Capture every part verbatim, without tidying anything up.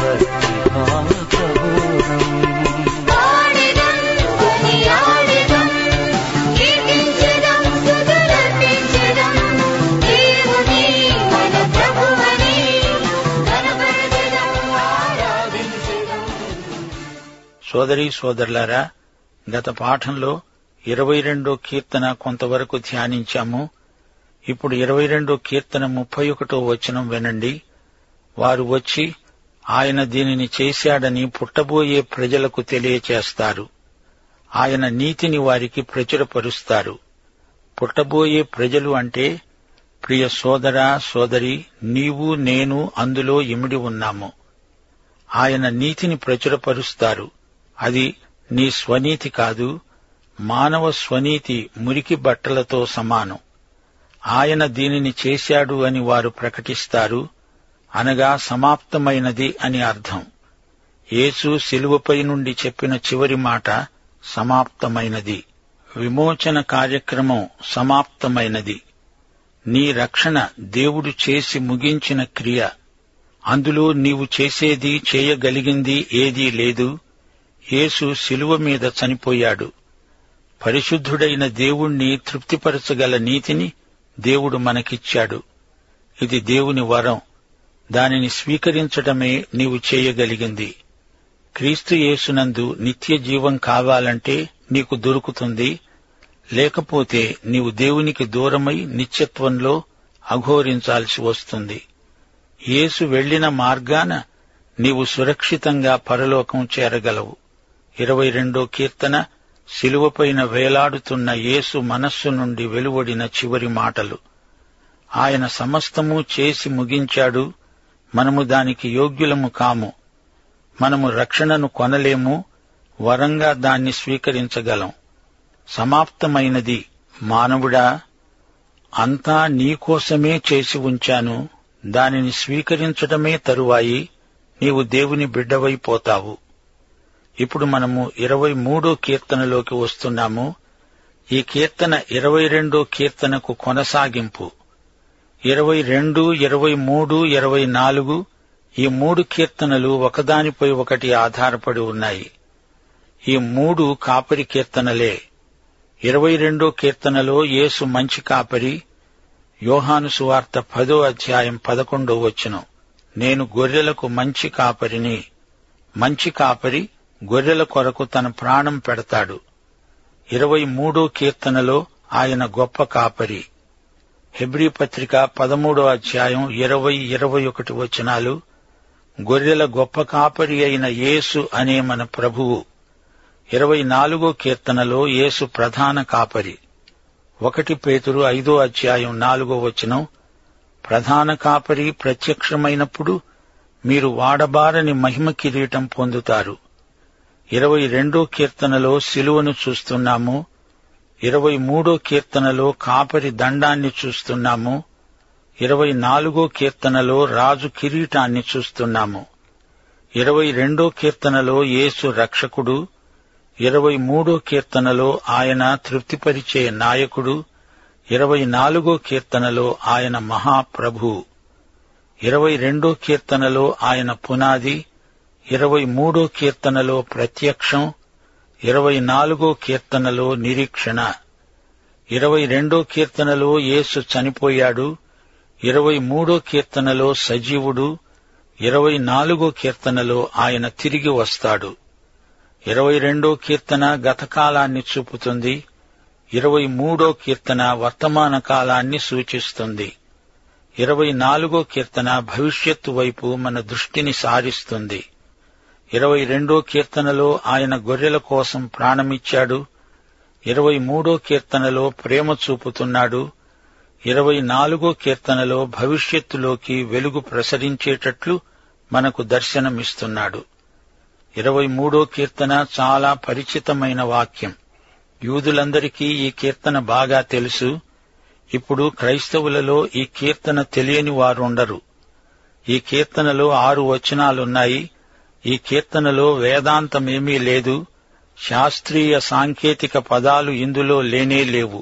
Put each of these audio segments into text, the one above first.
భక్తి భావ ప్రబోధం సోదరీ సోదరులారా, గత పాఠంలో ఇరవై రెండో కీర్తన కొంతవరకు ధ్యానించాము. ఇప్పుడు ఇరవై రెండో కీర్తన ముప్పై ఒకటో వచనం వినండి. వారు వచ్చి ఆయన దీనిని చేశాడని పుట్టబోయే ప్రజలకు తెలియచేస్తారు. ఆయన నీతిని వారికి ప్రచురపరుస్తారు. పుట్టబోయే ప్రజలు అంటే ప్రియ సోదరా సోదరి, నీవు నేను అందులో ఇమిడి ఉన్నాము. ఆయన నీతిని ప్రచురపరుస్తారు. అది నీ స్వనీతి కాదు. మానవ స్వనీతి మురికి బట్టలతో సమానం. ఆయన దీనిని చేశాడు అని వారు ప్రకటిస్తారు, అనగా సమాప్తమైనది అని అర్థం. యేసు సిలువపై నుండి చెప్పిన చివరి మాట సమాప్తమైనది. విమోచన కార్యక్రమం సమాప్తమైనది. నీ రక్షణ దేవుడు చేసి ముగించిన క్రియ. అందులో నీవు చేసేది చేయగలిగింది ఏదీ లేదు. యేసు శిలువ మీద చనిపోయాడు. పరిశుద్ధుడైన దేవుణ్ణి తృప్తిపరచగల నీతిని దేవుడు మనకిచ్చాడు. ఇది దేవుని వరం. దానిని స్వీకరించడమే నీవు చేయగలిగింది. క్రీస్తు యేసునందు నిత్య జీవం కావాలంటే నీకు దొరుకుతుంది. లేకపోతే నీవు దేవునికి దూరమై నిత్యత్వంలో అఘోరించాల్సి వస్తుంది. యేసు వెళ్లిన మార్గాన నీవు సురక్షితంగా పరలోకం చేరగలవు. ఇరవై రెండో కీర్తన శిలువపైన వేలాడుతున్న యేసు మనస్సు నుండి వెలువడిన చివరి మాటలు. ఆయన సమస్తమూ చేసి ముగించాడు. మనము దానికి యోగ్యులము కాము. మనము రక్షణను కొనలేము. వరంగా దాన్ని స్వీకరించగలం. సమాప్తమైనది. మానవుడా, అంతా నీకోసమే చేసి ఉంచాను. దానిని స్వీకరించడమే తరువాయి. నీవు దేవుని బిడ్డవైపోతావు. ఇప్పుడు మనము ఇరవై మూడో కీర్తనలోకి వస్తున్నాము. ఈ కీర్తన ఇరవై రెండో కీర్తనకు కొనసాగింపు. ఇరవై రెండు, ఇరవై మూడు, ఇరవై నాలుగు ఈ మూడు కీర్తనలు ఒకదానిపై ఒకటి ఆధారపడి ఉన్నాయి. ఈ మూడు కాపరి కీర్తనలే. ఇరవై రెండో కీర్తనలో యేసు మంచి కాపరి. యోహాను సువార్త పదో అధ్యాయం పదకొండో వచనం, నేను గొర్రెలకు మంచి కాపరిని. మంచి కాపరి గొర్రెల కొరకు తన ప్రాణం పెడతాడు. ఇరవై మూడో కీర్తనలో ఆయన గొప్ప కాపరి. హెబ్రీ పత్రిక పదమూడో అధ్యాయం ఇరవై ఇరవై ఒకటి వచనాలు, గొర్రెల గొప్ప కాపరి అయిన యేసు అనే మన ప్రభువు. ఇరవై నాలుగో కీర్తనలో యేసు ప్రధాన కాపరి. ఒకటి పేతురు ఐదో అధ్యాయం నాలుగో వచనం, ప్రధాన కాపరి ప్రత్యక్షమైనప్పుడు మీరు వాడబారని మహిమ కిరీటం పొందుతారు. ఇరవై రెండో కీర్తనలో సిలువను చూస్తున్నాము. ఇరవై మూడో కీర్తనలో కాపరి దండాన్ని చూస్తున్నాము. ఇరవై నాలుగో కీర్తనలో రాజు కిరీటాన్ని చూస్తున్నాము. ఇరవై రెండో కీర్తనలో యేసు రక్షకుడు. ఇరవై మూడో కీర్తనలో ఆయన తృప్తిపరిచే నాయకుడు. ఇరవై నాలుగో కీర్తనలో ఆయన మహాప్రభు. ఇరవై రెండో కీర్తనలో ఆయన పునాది. ఇరవై మూడో కీర్తనలో ప్రత్యక్షం. ఇరవై నాలుగో కీర్తనలో నిరీక్షణ. ఇరవై రెండో కీర్తనలో యేసు చనిపోయాడు. ఇరవై మూడో కీర్తనలో సజీవుడు. ఇరవై నాలుగో కీర్తనలో ఆయన తిరిగి వస్తాడు. ఇరవై రెండో కీర్తన గతకాలాన్ని చూపుతుంది. ఇరవై మూడో కీర్తన వర్తమాన కాలాన్ని సూచిస్తుంది. ఇరవై నాలుగో కీర్తన భవిష్యత్తు వైపు మన దృష్టిని సారిస్తుంది. ఇరవై రెండో కీర్తనలో ఆయన గొర్రెల కోసం ప్రాణమిచ్చాడు. ఇరవై మూడో కీర్తనలో ప్రేమ చూపుతున్నాడు. ఇరవై నాలుగో కీర్తనలో భవిష్యత్తులోకి వెలుగు ప్రసరించేటట్లు మనకు దర్శనమిస్తున్నాడు. ఇరవై మూడో కీర్తన చాలా పరిచితమైన వాక్యం. యూదులందరికీ ఈ కీర్తన బాగా తెలుసు. ఇప్పుడు క్రైస్తవులలో ఈ కీర్తన తెలియని వారుండరు. ఈ కీర్తనలో ఆరు వచనాలున్నాయి. ఈ కీర్తనలో వేదాంతమేమీ లేదు. శాస్త్రీయ సాంకేతిక పదాలు ఇందులో లేనేలేవు.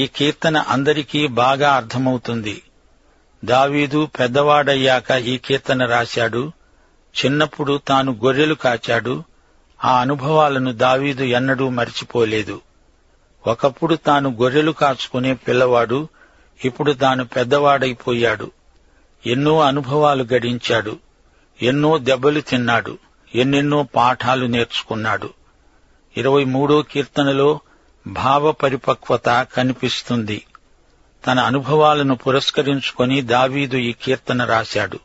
ఈ కీర్తన అందరికీ బాగా అర్థమవుతుంది. దావీదు పెద్దవాడయ్యాక ఈ కీర్తన రాశాడు. చిన్నప్పుడు తాను గొర్రెలు కాచాడు. ఆ అనుభవాలను దావీదు ఎన్నడూ మరిచిపోలేదు. ఒకప్పుడు తాను గొర్రెలు కాచుకునే పిల్లవాడు, ఇప్పుడు తాను పెద్దవాడైపోయాడు. ఎన్నో అనుభవాలు గడించాడు, ఎన్నో దెబ్బలు తిన్నాడు, ఎన్నెన్నో పాఠాలు నేర్చుకున్నాడు. ఇరవై మూడో కీర్తనలో భావ పరిపక్వత కనిపిస్తుంది. తన అనుభవాలను పురస్కరించుకొని దావీదు ఈ కీర్తన రాశాడు.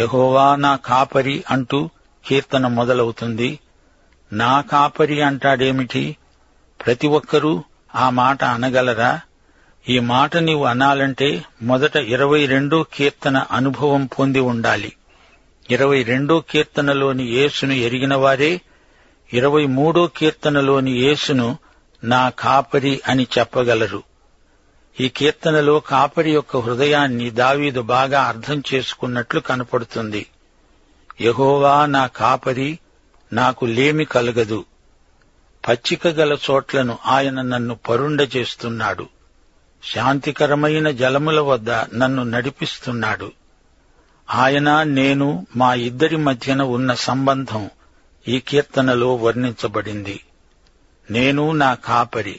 యెహోవా నా కాపరి అంటూ కీర్తన మొదలవుతుంది. నా కాపరి అంటాడేమిటి? ప్రతి ఒక్కరూ ఆ మాట అనగలరా? ఈ మాట నీవు అనాలంటే మొదట ఇరవై రెండో కీర్తన అనుభవం పొంది ఉండాలి. ఇరవై రెండో కీర్తనలోని యేసును ఎరిగినవారే ఇరవై మూడో కీర్తనలోని యేసును నా కాపరి అని చెప్పగలరు. ఈ కీర్తనలో కాపరి యొక్క హృదయాన్ని దావీదు బాగా అర్థం చేసుకున్నట్లు కనపడుతుంది. యెహోవా నా కాపరి, నాకు లేమి కలగదు. పచ్చిక గల చోట్లను ఆయన నన్ను పరుండ చేస్తున్నాడు. శాంతికరమైన జలముల వద్ద నన్ను నడిపిస్తున్నాడు. ఆయన, నేను, మా ఇద్దరి మధ్యన ఉన్న సంబంధం ఈ కీర్తనలో వర్ణించబడింది. నేను నా కాపరి.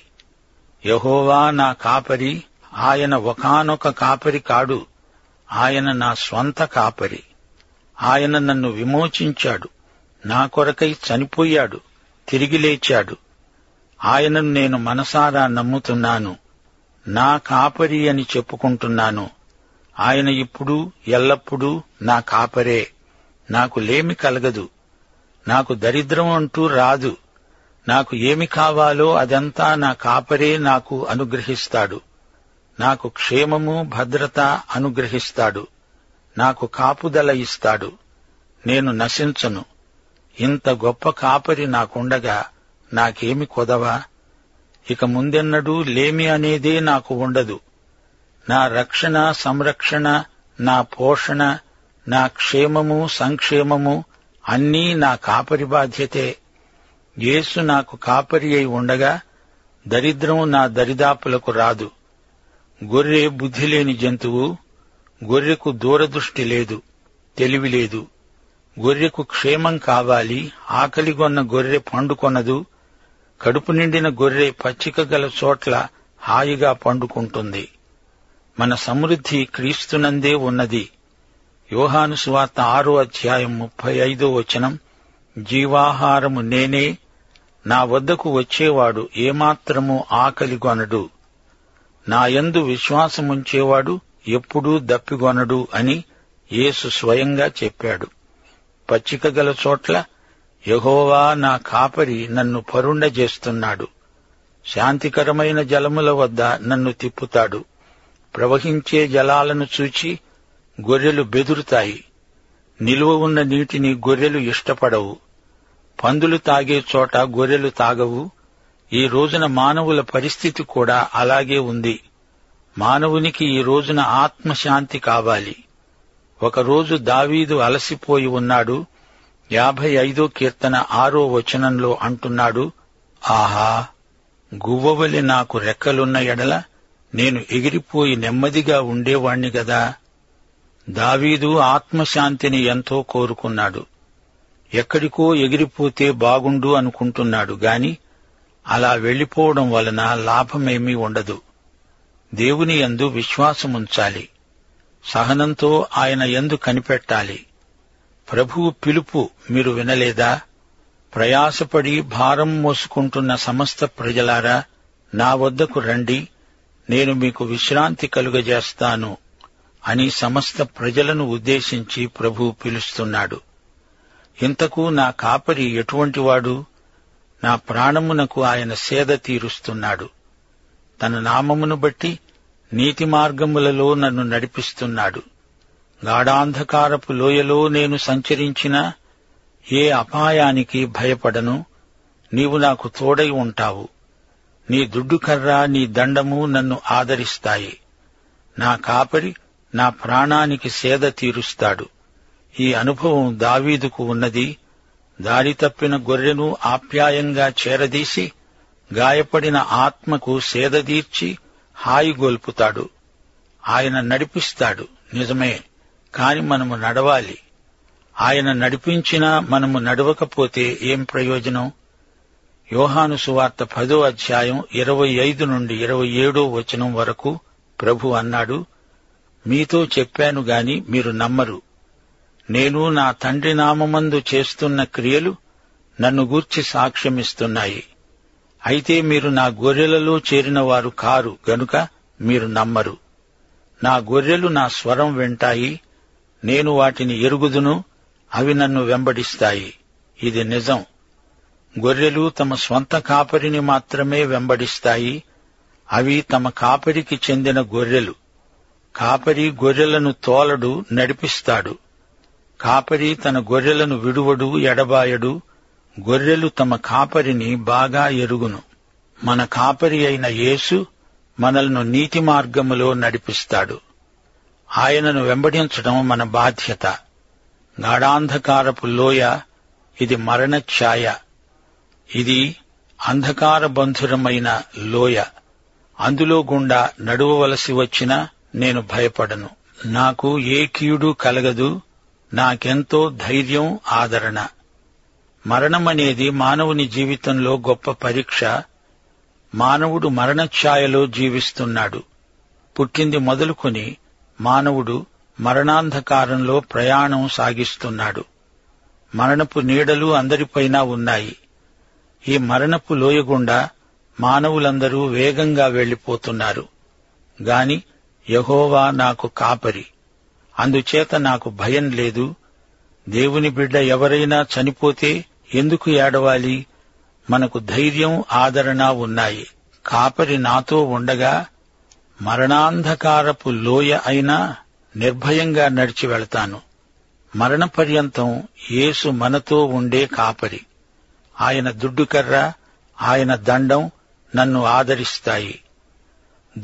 యెహోవా నా కాపరి. ఆయన ఒకానొక కాపరి కాడు. ఆయన నా స్వంత కాపరి. ఆయన నన్ను విమోచించాడు. నా కొరకై చనిపోయాడు, తిరిగి లేచాడు. ఆయనను నేను మనసారా నమ్ముతున్నాను. నా కాపరి అని చెప్పుకుంటున్నాను. ఆయన ఇప్పుడు ఎల్లప్పుడూ నా కాపరే. నాకు లేమి కలగదు. నాకు దరిద్రం అంటూ రాదు. నాకు ఏమి కావాలో అదంతా నా కాపరే నాకు అనుగ్రహిస్తాడు. నాకు క్షేమము, భద్రత అనుగ్రహిస్తాడు. నాకు కాపుదల ఇస్తాడు. నేను నశించను. ఇంత గొప్ప కాపరి నాకుండగా నాకేమి కొదవా? ఇక ముందెన్నడూ లేమి అనేదే నాకు ఉండదు. నా రక్షణ, సంరక్షణ, నా పోషణ, నా క్షేమము, సంక్షేమము అన్నీ నా కాపరి బాధ్యతే. యేసు నాకు కాపరి అయి ఉండగా దరిద్రం నా దరిదాపులకు రాదు. గొర్రె బుద్ధిలేని జంతువు. గొర్రెకు దూరదృష్టి లేదు, తెలివి లేదు. గొర్రెకు క్షేమం కావాలి. ఆకలిగొన్న గొర్రె పండుకొనదు. కడుపు నిండిన గొర్రె పచ్చిక గల చోట్ల హాయిగా పండుకుంటుంది. మన సమృద్ధి క్రీస్తునందే ఉన్నది. యోహాను సువార్త ఆరో అధ్యాయం ముప్పై ఐదో వచనం, జీవాహారము నేనే, నా వద్దకు వచ్చేవాడు ఏమాత్రము ఆకలిగొనడు, నాయందు విశ్వాసముంచేవాడు ఎప్పుడూ దప్పిగొనడు అని యేసు స్వయంగా చెప్పాడు. పచ్చిక గల చోట్ల యెహోవా నా కాపరి నన్ను పరుండ చేస్తున్నాడు. శాంతికరమైన జలముల వద్ద నన్ను తిప్పుతాడు. ప్రవహించే జలాలను చూచి గొర్రెలు బెదురుతాయి. నిలువ ఉన్న నీటిని గొర్రెలు ఇష్టపడవు. పందులు తాగే చోట గొర్రెలు తాగవు. ఈ రోజున మానవుల పరిస్థితి కూడా అలాగే ఉంది. మానవునికి ఈ రోజున ఆత్మశాంతి కావాలి. ఒకరోజు దావీదు అలసిపోయి ఉన్నాడు. యాభై ఐదో కీర్తన ఆరో వచనంలో అంటున్నాడు, ఆహా, గువ్వవలె నాకు రెక్కలున్న ఎడల నేను ఎగిరిపోయి నెమ్మదిగా ఉండేవాణ్ణి గదా. దావీదు ఆత్మశాంతిని ఎంతో కోరుకున్నాడు. ఎక్కడికో ఎగిరిపోతే బాగుండు అనుకుంటున్నాడు గాని అలా వెళ్లిపోవడం వలన లాభమేమీ ఉండదు. దేవుని యందు విశ్వాసముంచాలి. సహనంతో ఆయన యందు కనిపెట్టాలి. ప్రభువు పిలుపు మీరు వినలేదా? ప్రయాసపడి భారం మోసుకుంటున్న సమస్త ప్రజలారా, నా వద్దకు రండి, నేను మీకు విశ్రాంతి కలుగజేస్తాను అని సమస్త ప్రజలను ఉద్దేశించి ప్రభువు పిలుస్తున్నాడు. ఇంతకు నా కాపరి ఎటువంటివాడు? నా ప్రాణమునకు ఆయన సేద తీరుస్తున్నాడు. తన నామమును బట్టి నీతి మార్గములలో నన్ను నడిపిస్తున్నాడు. గాఢాంధకారపు లోయలో నేను సంచరించినా ఏ అపాయానికి భయపడను. నీవు నాకు తోడై ఉంటావు. నీ దుడ్డుకర్ర, నీ దండము నన్ను ఆదరిస్తాయి. నా కాపరి నా ప్రాణానికి సేద తీరుస్తాడు. ఈ అనుభవం దావీదుకు ఉన్నది. దారి తప్పిన గొర్రెను ఆప్యాయంగా చేరదీసి గాయపడిన ఆత్మకు సేదదీర్చి హాయిగొల్పుతాడు. ఆయన నడిపిస్తాడు నిజమే, కాని మనము నడవాలి. ఆయన నడిపించినా మనము నడవకపోతే ఏం ప్రయోజనం? యోహాను సువార్త పదో అధ్యాయం ఇరవై ఐదు నుండి ఇరవై ఏడో వచనం వరకు ప్రభు అన్నాడు, మీతో చెప్పాను గాని మీరు నమ్మరు. నేను నా తండ్రి నామమందు చేస్తున్న క్రియలు నన్ను గూర్చి సాక్ష్యమిస్తున్నాయి. అయితే మీరు నా గొర్రెలలో చేరినవారు కారు గనుక మీరు నమ్మరు. నా గొర్రెలు నా స్వరం వింటాయి, నేను వాటిని ఎరుగుదును, అవి నన్ను వెంబడిస్తాయి. ఇది నిజం. గొర్రెలు తమ స్వంత కాపరిని మాత్రమే వెంబడిస్తాయి. అవి తమ కాపరికి చెందిన గొర్రెలు. కాపరి గొర్రెలను తోలడు, నడిపిస్తాడు. కాపరి తన గొర్రెలను విడువడు, ఎడబాయడు. గొర్రెలు తమ కాపరిని బాగా ఎరుగును. మన కాపరి అయిన యేసు మనల్ని నీతి మార్గములో నడిపిస్తాడు. ఆయనను వెంబడించడం మన బాధ్యత. గాఢాంధకారపు లోయ, ఇది మరణఛాయ. ఇది అంధకార బంధురమైన లోయ. అందులో గుండా నడువవలసి వచ్చినా నేను భయపడను. నాకు ఏ కీడు కలగదు. నాకెంతో ధైర్యం, ఆదరణ. మరణమనేది మానవుని జీవితంలో గొప్ప పరీక్ష. మానవుడు మరణఛాయలో జీవిస్తున్నాడు. పుట్టింది మొదలుకొని మానవుడు మరణాంధకారంలో ప్రయాణం సాగిస్తున్నాడు. మరణపు నీడలు అందరిపైనా ఉన్నాయి. ఈ మరణపు లోయగుండా మానవులందరూ వేగంగా వెళ్లిపోతున్నారు. గాని యెహోవా నాకు కాపరి, అందుచేత నాకు భయం లేదు. దేవుని బిడ్డ ఎవరైనా చనిపోతే ఎందుకు ఏడవాలి? మనకు ధైర్యం, ఆదరణ ఉన్నాయి. కాపరి నాతో ఉండగా మరణాంధకారపు లోయ అయినా నిర్భయంగా నడిచి వెళతాను. మరణ పర్యంతం యేసు మనతో ఉండే కాపరి. ఆయన దుడ్డుకర్ర, ఆయన దండం నన్ను ఆదరిస్తాయి.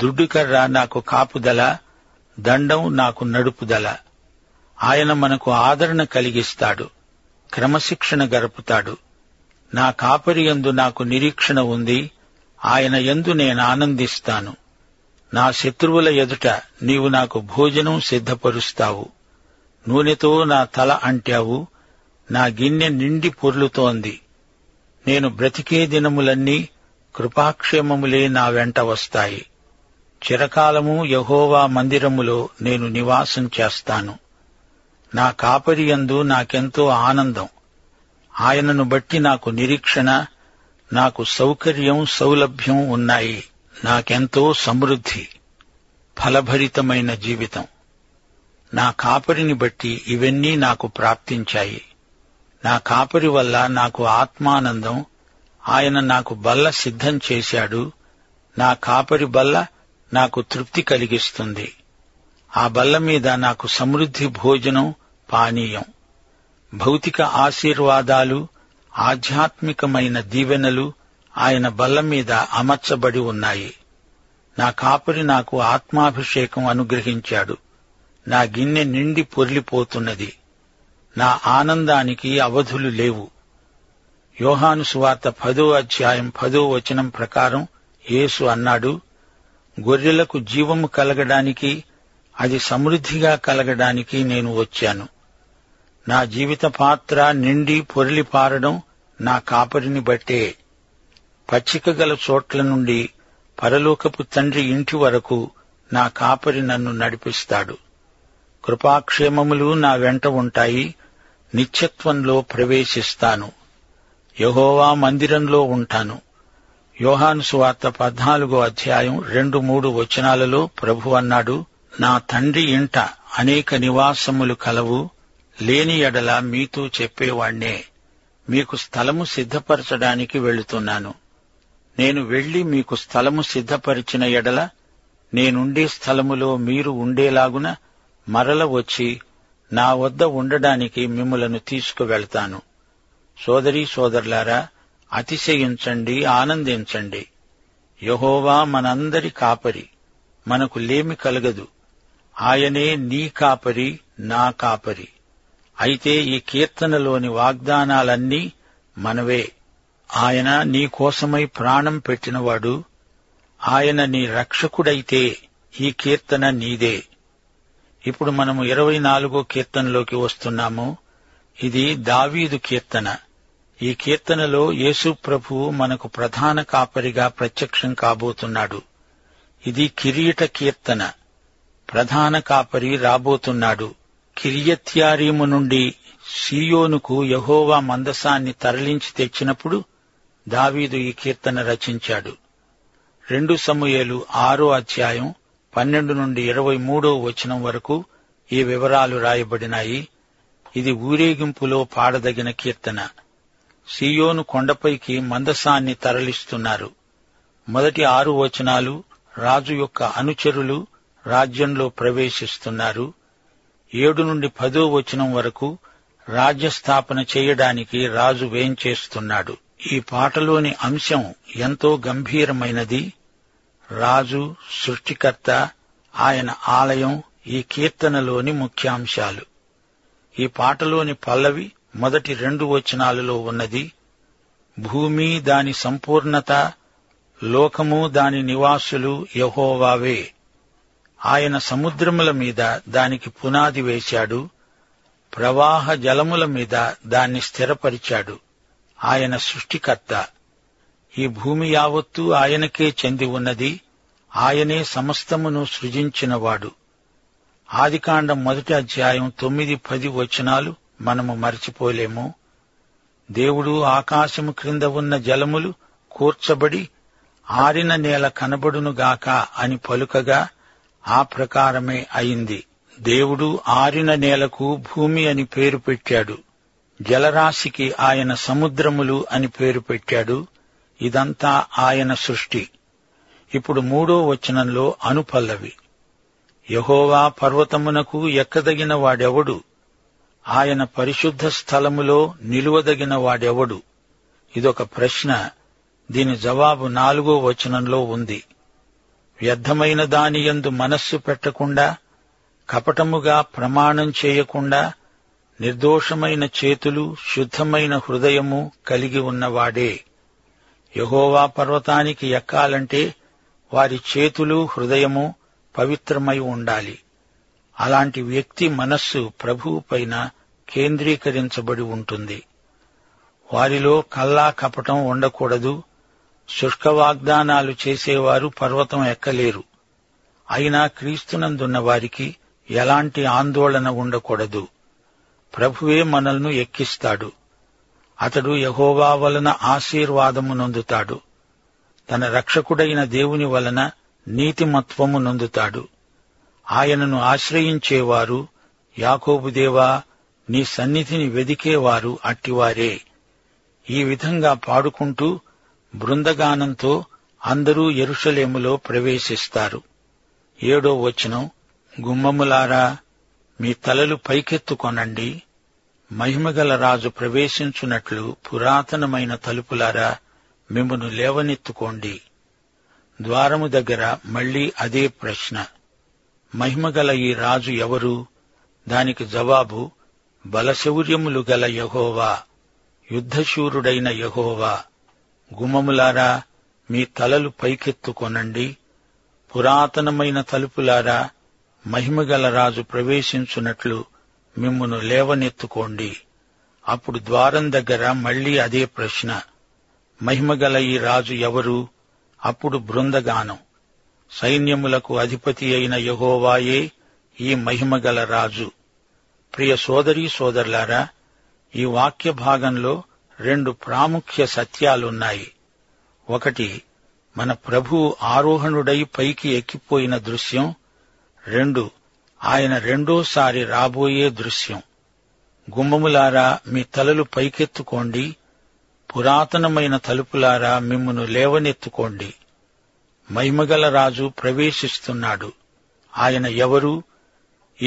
దుడ్డుకర్ర నాకు కాపుదల, దండం నాకు నడుపుదల. ఆయన మనకు ఆదరణ కలిగిస్తాడు, క్రమశిక్షణ గరుపుతాడు. నా కాపరి యందు నాకు నిరీక్షణ ఉంది. ఆయన యందు నేను ఆనందిస్తాను. నా శత్రువుల ఎదుట నీవు నాకు భోజనం సిద్ధపరుస్తావు. నూనెతో నా తల అంటావు. నా గిన్నె నిండి పొర్లుతోంది. నేను బ్రతికే దినములన్నీ కృపాక్షేమములే నా వెంట వస్తాయి. చిరకాలము యెహోవా మందిరములో నేను నివాసం చేస్తాను. నా కాపరి యందు నాకెంతో ఆనందం. ఆయనను బట్టి నాకు నిరీక్షణ, నాకు సౌకర్యం, సౌలభ్యం ఉన్నాయి. నాకెంతో సమృద్ధి, ఫలభరితమైన జీవితం. నా కాపరిని బట్టి ఇవన్నీ నాకు ప్రాప్తించాయి. నా కాపరి వల్ల నాకు ఆత్మానందం. ఆయన నాకు బల్ల సిద్ధం చేశాడు. నా కాపరి బల్ల నాకు తృప్తి కలిగిస్తుంది. ఆ బల్ల మీద నాకు సమృద్ధి, భోజనం, పానీయం. భౌతిక ఆశీర్వాదాలు, ఆధ్యాత్మికమైన దీవెనలు ఆయన బల్ల మీద అమర్చబడి ఉన్నాయి. నా కాపరి నాకు ఆత్మాభిషేకం అనుగ్రహించాడు. నా గిన్నె నిండి పొర్లిపోతున్నది. నా ఆనందానికి అవధులు లేవు. యోహాను సువార్త పదో అధ్యాయం పదో వచనం ప్రకారం యేసు అన్నాడు, గొర్రెలకు జీవము కలగడానికి, అది సమృద్ధిగా కలగడానికి నేను వచ్చాను. నా జీవిత పాత్ర నిండి పొర్లిపారడం నా కాపరిని బట్టే. పచ్చిక గల చోట్ల నుండి పరలోకపు తండ్రి ఇంటి వరకు నా కాపరి నన్ను నడిపిస్తాడు. కృపాక్షేమములు నా వెంట ఉంటాయి. నిత్యత్వంలో ప్రవేశిస్తాను. యెహోవా మందిరంలో ఉంటాను. యోహాను సువార్త పద్నాలుగో అధ్యాయం రెండు మూడు వచనాలలో ప్రభు అన్నాడు, నా తండ్రి ఇంట అనేక నివాసములు కలవు. లేని ఎడల మీతో చెప్పేవాణ్ణే, మీకు స్థలము సిద్ధపరచడానికి వెళుతున్నాను. నేను వెళ్లి మీకు స్థలము సిద్ధపరిచిన ఎడల నేనుండే స్థలములో మీరు ఉండేలాగున మరల వచ్చి నా వద్ద ఉండడానికి మిమ్ములను తీసుకువెళ్తాను. సోదరీ సోదరులారా, అతిశయించండి, ఆనందించండి. యెహోవా మనందరి కాపరి. మనకు లేమి కలగదు. ఆయనే నీ కాపరి, నా కాపరి. అయితే ఈ కీర్తనలోని వాగ్దానాలన్నీ మనవే. ఆయన నీకోసమై ప్రాణం పెట్టినవాడు. ఆయన నీ రక్షకుడైతే ఈ కీర్తన నీదే. ఇప్పుడు మనము ఇరవై నాలుగో కీర్తనలోకి వస్తున్నాము. ఇది దావీదు కీర్తన. ఈ కీర్తనలో యేసు ప్రభువు మనకు ప్రధాన కాపరిగా ప్రత్యక్షం కాబోతున్నాడు. ఇది కిరీట కీర్తన. ప్రధాన కాపరి రాబోతున్నాడు. కిర్యత్యారీము నుండి సీయోనుకు యెహోవా మందసాన్ని తరలించి తెచ్చినప్పుడు దావీదు ఈ కీర్తన రచించాడు. రెండు సమూయేలు ఆరో అధ్యాయం పన్నెండు నుండి ఇరవై మూడో వచనం వరకు ఈ వివరాలు రాయబడినాయి. ఇది ఊరేగింపులో పాడదగిన కీర్తన. సీయోను కొండపైకి మందసాన్ని తరలిస్తున్నారు. మొదటి ఆరు వచనాలు రాజు యొక్క అనుచరులు రాజ్యంలో ప్రవేశిస్తున్నారు. ఏడు నుండి పదో వచనం వరకు రాజ్యస్థాపన చేయడానికి రాజు వేంచేస్తున్నాడు. ఈ పాటలోని అంశం ఎంతో గంభీరమైనది. రాజు, సృష్టికర్త, ఆయన ఆలయం ఈ కీర్తనలోని ముఖ్యాంశాలు. ఈ పాటలోని పల్లవి మొదటి రెండు వచనాలలో ఉన్నది. భూమి దాని సంపూర్ణత, లోకము దాని నివాసులు యెహోవావే. ఆయన సముద్రముల మీద దానికి పునాది వేశాడు, ప్రవాహ జలముల మీద దాన్ని స్థిరపరిచాడు. ఆయన సృష్టికర్త. ఈ భూమి యావత్తూ ఆయనకే చెంది ఉన్నది. ఆయనే సమస్తమును సృజించినవాడు. ఆదికాండం మొదటి అధ్యాయం తొమ్మిది పది వచనాలు మనము మరిచిపోలేము. దేవుడు ఆకాశము క్రింద ఉన్న జలములు కూర్చబడి ఆరిన నేల కనబడునుగాక అని పలుకగా ఆ ప్రకారమే అయింది. దేవుడు ఆరిన నేలకు భూమి అని పేరు పెట్టాడు. జలరాశికి ఆయన సముద్రములు అని పేరు పెట్టాడు. ఇదంతా ఆయన సృష్టి. ఇప్పుడు మూడో వచనంలో అనుపల్లవి. యెహోవా పర్వతమునకు ఎక్కదగిన వాడెవడు? ఆయన పరిశుద్ధ స్థలములో నిలువదగిన వాడెవడు? ఇదొక ప్రశ్న. దీని జవాబు నాలుగో వచనంలో ఉంది. వ్యర్థమైన దానియందు మనస్సు పెట్టకుండా, కపటముగా ప్రమాణం చేయకుండా, నిర్దోషమైన చేతులు, శుద్ధమైన హృదయము కలిగి ఉన్నవాడే. యెహోవా పర్వతానికి ఎక్కాలంటే వారి చేతులు, హృదయము పవిత్రమై ఉండాలి. అలాంటి వ్యక్తి మనస్సు ప్రభువుపైన కేంద్రీకరించబడి ఉంటుంది. వారిలో కల్లా కపటం ఉండకూడదు. శుష్క వాగ్దానాలు చేసేవారు పర్వతం ఎక్కలేరు. అయినా క్రీస్తునందున్న వారికి ఎలాంటి ఆందోళన ఉండకూడదు. ప్రభువే మనల్ని ఎక్కిస్తాడు. అతడు యెహోవా వలన ఆశీర్వాదము నొందుతాడు. తన రక్షకుడైన దేవుని వలన నీతిమత్వము నొందుతాడు. ఆయనను ఆశ్రయించేవారు, యాకోబు దేవా నీ సన్నిధిని వెదికేవారు అట్టివారే. ఈ విధంగా పాడుకుంటూ బృందగానంతో అందరూ యెరూషలేములో ప్రవేశిస్తారు. ఏడో వచనం, గుమ్మములారా మీ తలలు పైకెత్తుకొనండి, మహిమగల రాజు ప్రవేశించున్నట్లు పురాతనమైన తలుపులారా మిమ్మును లేవనెత్తుకోండి. ద్వారము దగ్గర మళ్లీ అదే ప్రశ్న. మహిమగల ఈ రాజు ఎవరు? దానికి జవాబు బలశౌర్యములు గల యెహోవా, యుద్ధశూరుడైన యెహోవా. గుమ్మములారా మీ తలలు పైకెత్తుకొనండి, పురాతనమైన తలుపులారా మహిమగల రాజు ప్రవేశించున్నట్లు మిమ్మును లేవనెత్తుకోండి. అప్పుడు ద్వారం దగ్గర మళ్లీ అదే ప్రశ్న. మహిమగల ఈ రాజు ఎవరు? అప్పుడు బృందగానం. సైన్యములకు అధిపతి అయిన యెహోవాయే ఈ మహిమగల రాజు. ప్రియ సోదరీ సోదరులారా, ఈ వాక్య భాగంలో రెండు ప్రాముఖ్య సత్యాలున్నాయి. ఒకటి, మన ప్రభువు ఆరోహణుడై పైకి ఎక్కిపోయిన దృశ్యం. రెండు, ఆయన రెండోసారి రాబోయే దృశ్యం. గుమ్మములారా మీ తలలు పైకెత్తుకోండి, పురాతనమైన తలుపులారా మిమ్మును లేవనెత్తుకోండి. మహిమగల రాజు ప్రవేశిస్తున్నాడు. ఆయన ఎవరు?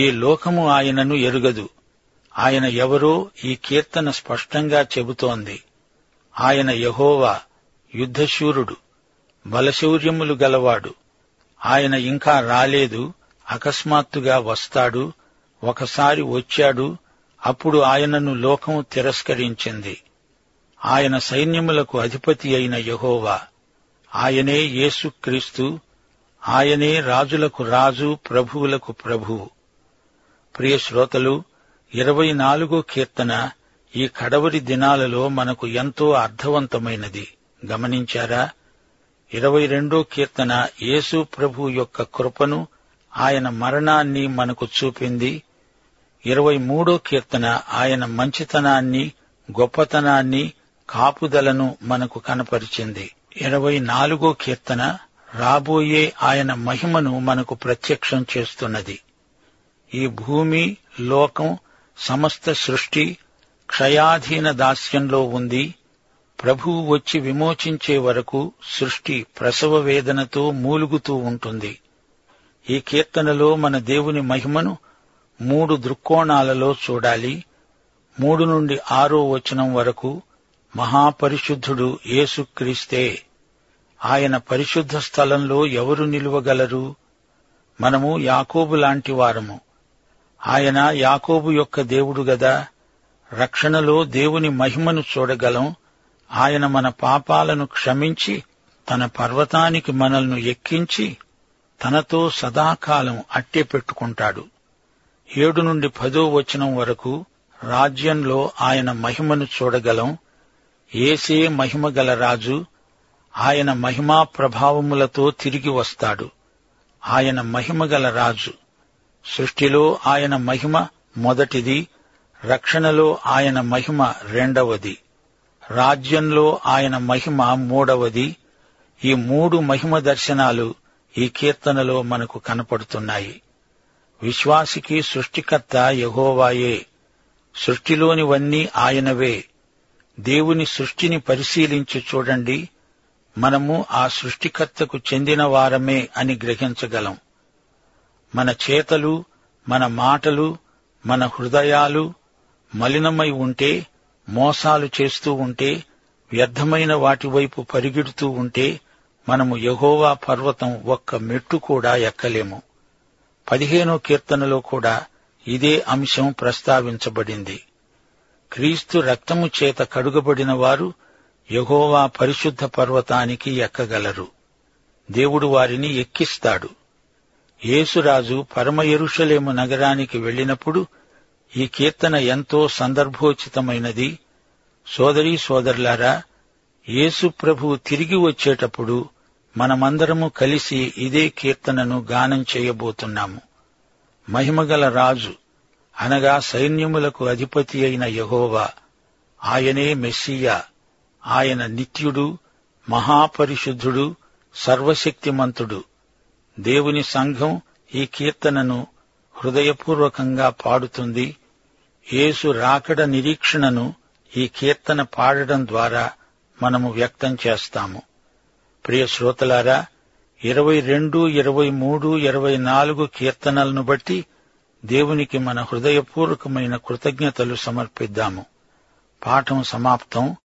ఈ లోకము ఆయనను ఎరుగదు. ఆయన ఎవరో ఈ కీర్తన స్పష్టంగా చెబుతోంది. ఆయన యెహోవా, యుద్ధశూరుడు, బలశౌర్యములు గలవాడు. ఆయన ఇంకా రాలేదు. అకస్మాత్తుగా వస్తాడు. ఒకసారి వచ్చాడు. అప్పుడు ఆయనను లోకం తిరస్కరించింది. ఆయన సైన్యములకు అధిపతి అయిన యెహోవా, ఆయనే యేసుక్రీస్తు, ఆయనే రాజులకు రాజు, ప్రభువులకు ప్రభువు. ప్రియ శ్రోతలు, ఇరవై నాలుగో కీర్తన ఈ కడవరి దినాలలో మనకు ఎంతో అర్థవంతమైనది. గమనించారా? ఇరవై రెండో కీర్తన యేసు ప్రభువు యొక్క కృపను, ఆయన మరణాన్ని మనకు చూపింది. ఇరవై మూడో కీర్తన ఆయన మంచితనాన్ని, గొప్పతనాన్ని, కాపుదలను మనకు కనపరిచింది. ఇరవై నాలుగో కీర్తన రాబోయే ఆయన మహిమను మనకు ప్రత్యక్షం చేస్తున్నది. ఈ భూమి, లోకం, సమస్త సృష్టి క్షయాధీన దాస్యంలో ఉంది. ప్రభువు వచ్చి విమోచించే వరకు సృష్టి ప్రసవ వేదనతో మూలుగుతూ ఉంటుంది. ఈ కీర్తనలో మన దేవుని మహిమను మూడు దృక్కోణాలలో చూడాలి. మూడు నుండి ఆరో వచనం వరకు మహాపరిశుద్ధుడు యేసుక్రీస్తే. ఆయన పరిశుద్ధ స్థలంలో ఎవరు నిలువగలరు? మనము యాకోబు లాంటి వారము. ఆయన యాకోబు యొక్క దేవుడు గదా. రక్షణలో దేవుని మహిమను చూడగలం. ఆయన మన పాపాలను క్షమించి తన పర్వతానికి మనల్ని ఎక్కించి తనతో సదాకాలం అట్టే పెట్టుకుంటాడు. ఏడు నుండి పదో వచనం వరకు రాజ్యంలో ఆయన మహిమను చూడగలం. యేసే మహిమగల రాజు. ఆయన మహిమా ప్రభావములతో తిరిగి వస్తాడు. ఆయన మహిమగల రాజు. సృష్టిలో ఆయన మహిమ మొదటిది. రక్షణలో ఆయన మహిమ రెండవది. రాజ్యంలో ఆయన మహిమ మూడవది. ఈ మూడు మహిమ దర్శనాలు ఈ కీర్తనలో మనకు కనపడుతున్నాయి. విశ్వాసికి సృష్టికర్త యెహోవాయే. సృష్టిలోనివన్నీ ఆయనవే. దేవుని సృష్టిని పరిశీలించి చూడండి. మనము ఆ సృష్టికర్తకు చెందిన వారమే అని గ్రహించగలం. మన చేతలు, మన మాటలు, మన హృదయాలు మలినమై ఉంటే, మోసాలు చేస్తూ ఉంటే, వ్యర్థమైన వాటివైపు పరిగెడుతూ ఉంటే మనము యెహోవా పర్వతం ఒక్క మెట్టు కూడా ఎక్కలేము. పదిహేనో కీర్తనలో కూడా ఇదే అంశం ప్రస్తావించబడింది. క్రీస్తు రక్తము చేత కడుగబడిన వారు యెహోవా పరిశుద్ధ పర్వతానికి ఎక్కగలరు. దేవుడు వారిని ఎక్కిస్తాడు. యేసురాజు పరమ యెరూషలేము నగరానికి వెళ్లినప్పుడు ఈ కీర్తన ఎంతో సందర్భోచితమైనది. సోదరీ సోదరులారా, యేసు ప్రభువు తిరిగి వచ్చేటప్పుడు మనమందరము కలిసి ఇదే కీర్తనను గానం చేయబోతున్నాము. మహిమగల రాజు అనగా సైన్యములకు అధిపతి అయిన యెహోవా, ఆయనే మెస్సియా. ఆయన నిత్యుడు, మహాపరిశుద్ధుడు, సర్వశక్తిమంతుడు. దేవుని సంఘం ఈ కీర్తనను హృదయపూర్వకంగా పాడుతుంది. యేసు రాకడ నిరీక్షణను ఈ కీర్తన పాడడం ద్వారా మనము వ్యక్తం చేస్తాము. ప్రియ శ్రోతలారా, ఇరవై రెండు, ఇరవై మూడు, ఇరవై నాలుగు కీర్తనలను బట్టి దేవునికి మన హృదయపూర్వకమైన కృతజ్ఞతలు సమర్పిద్దాము. పాఠం సమాప్తం.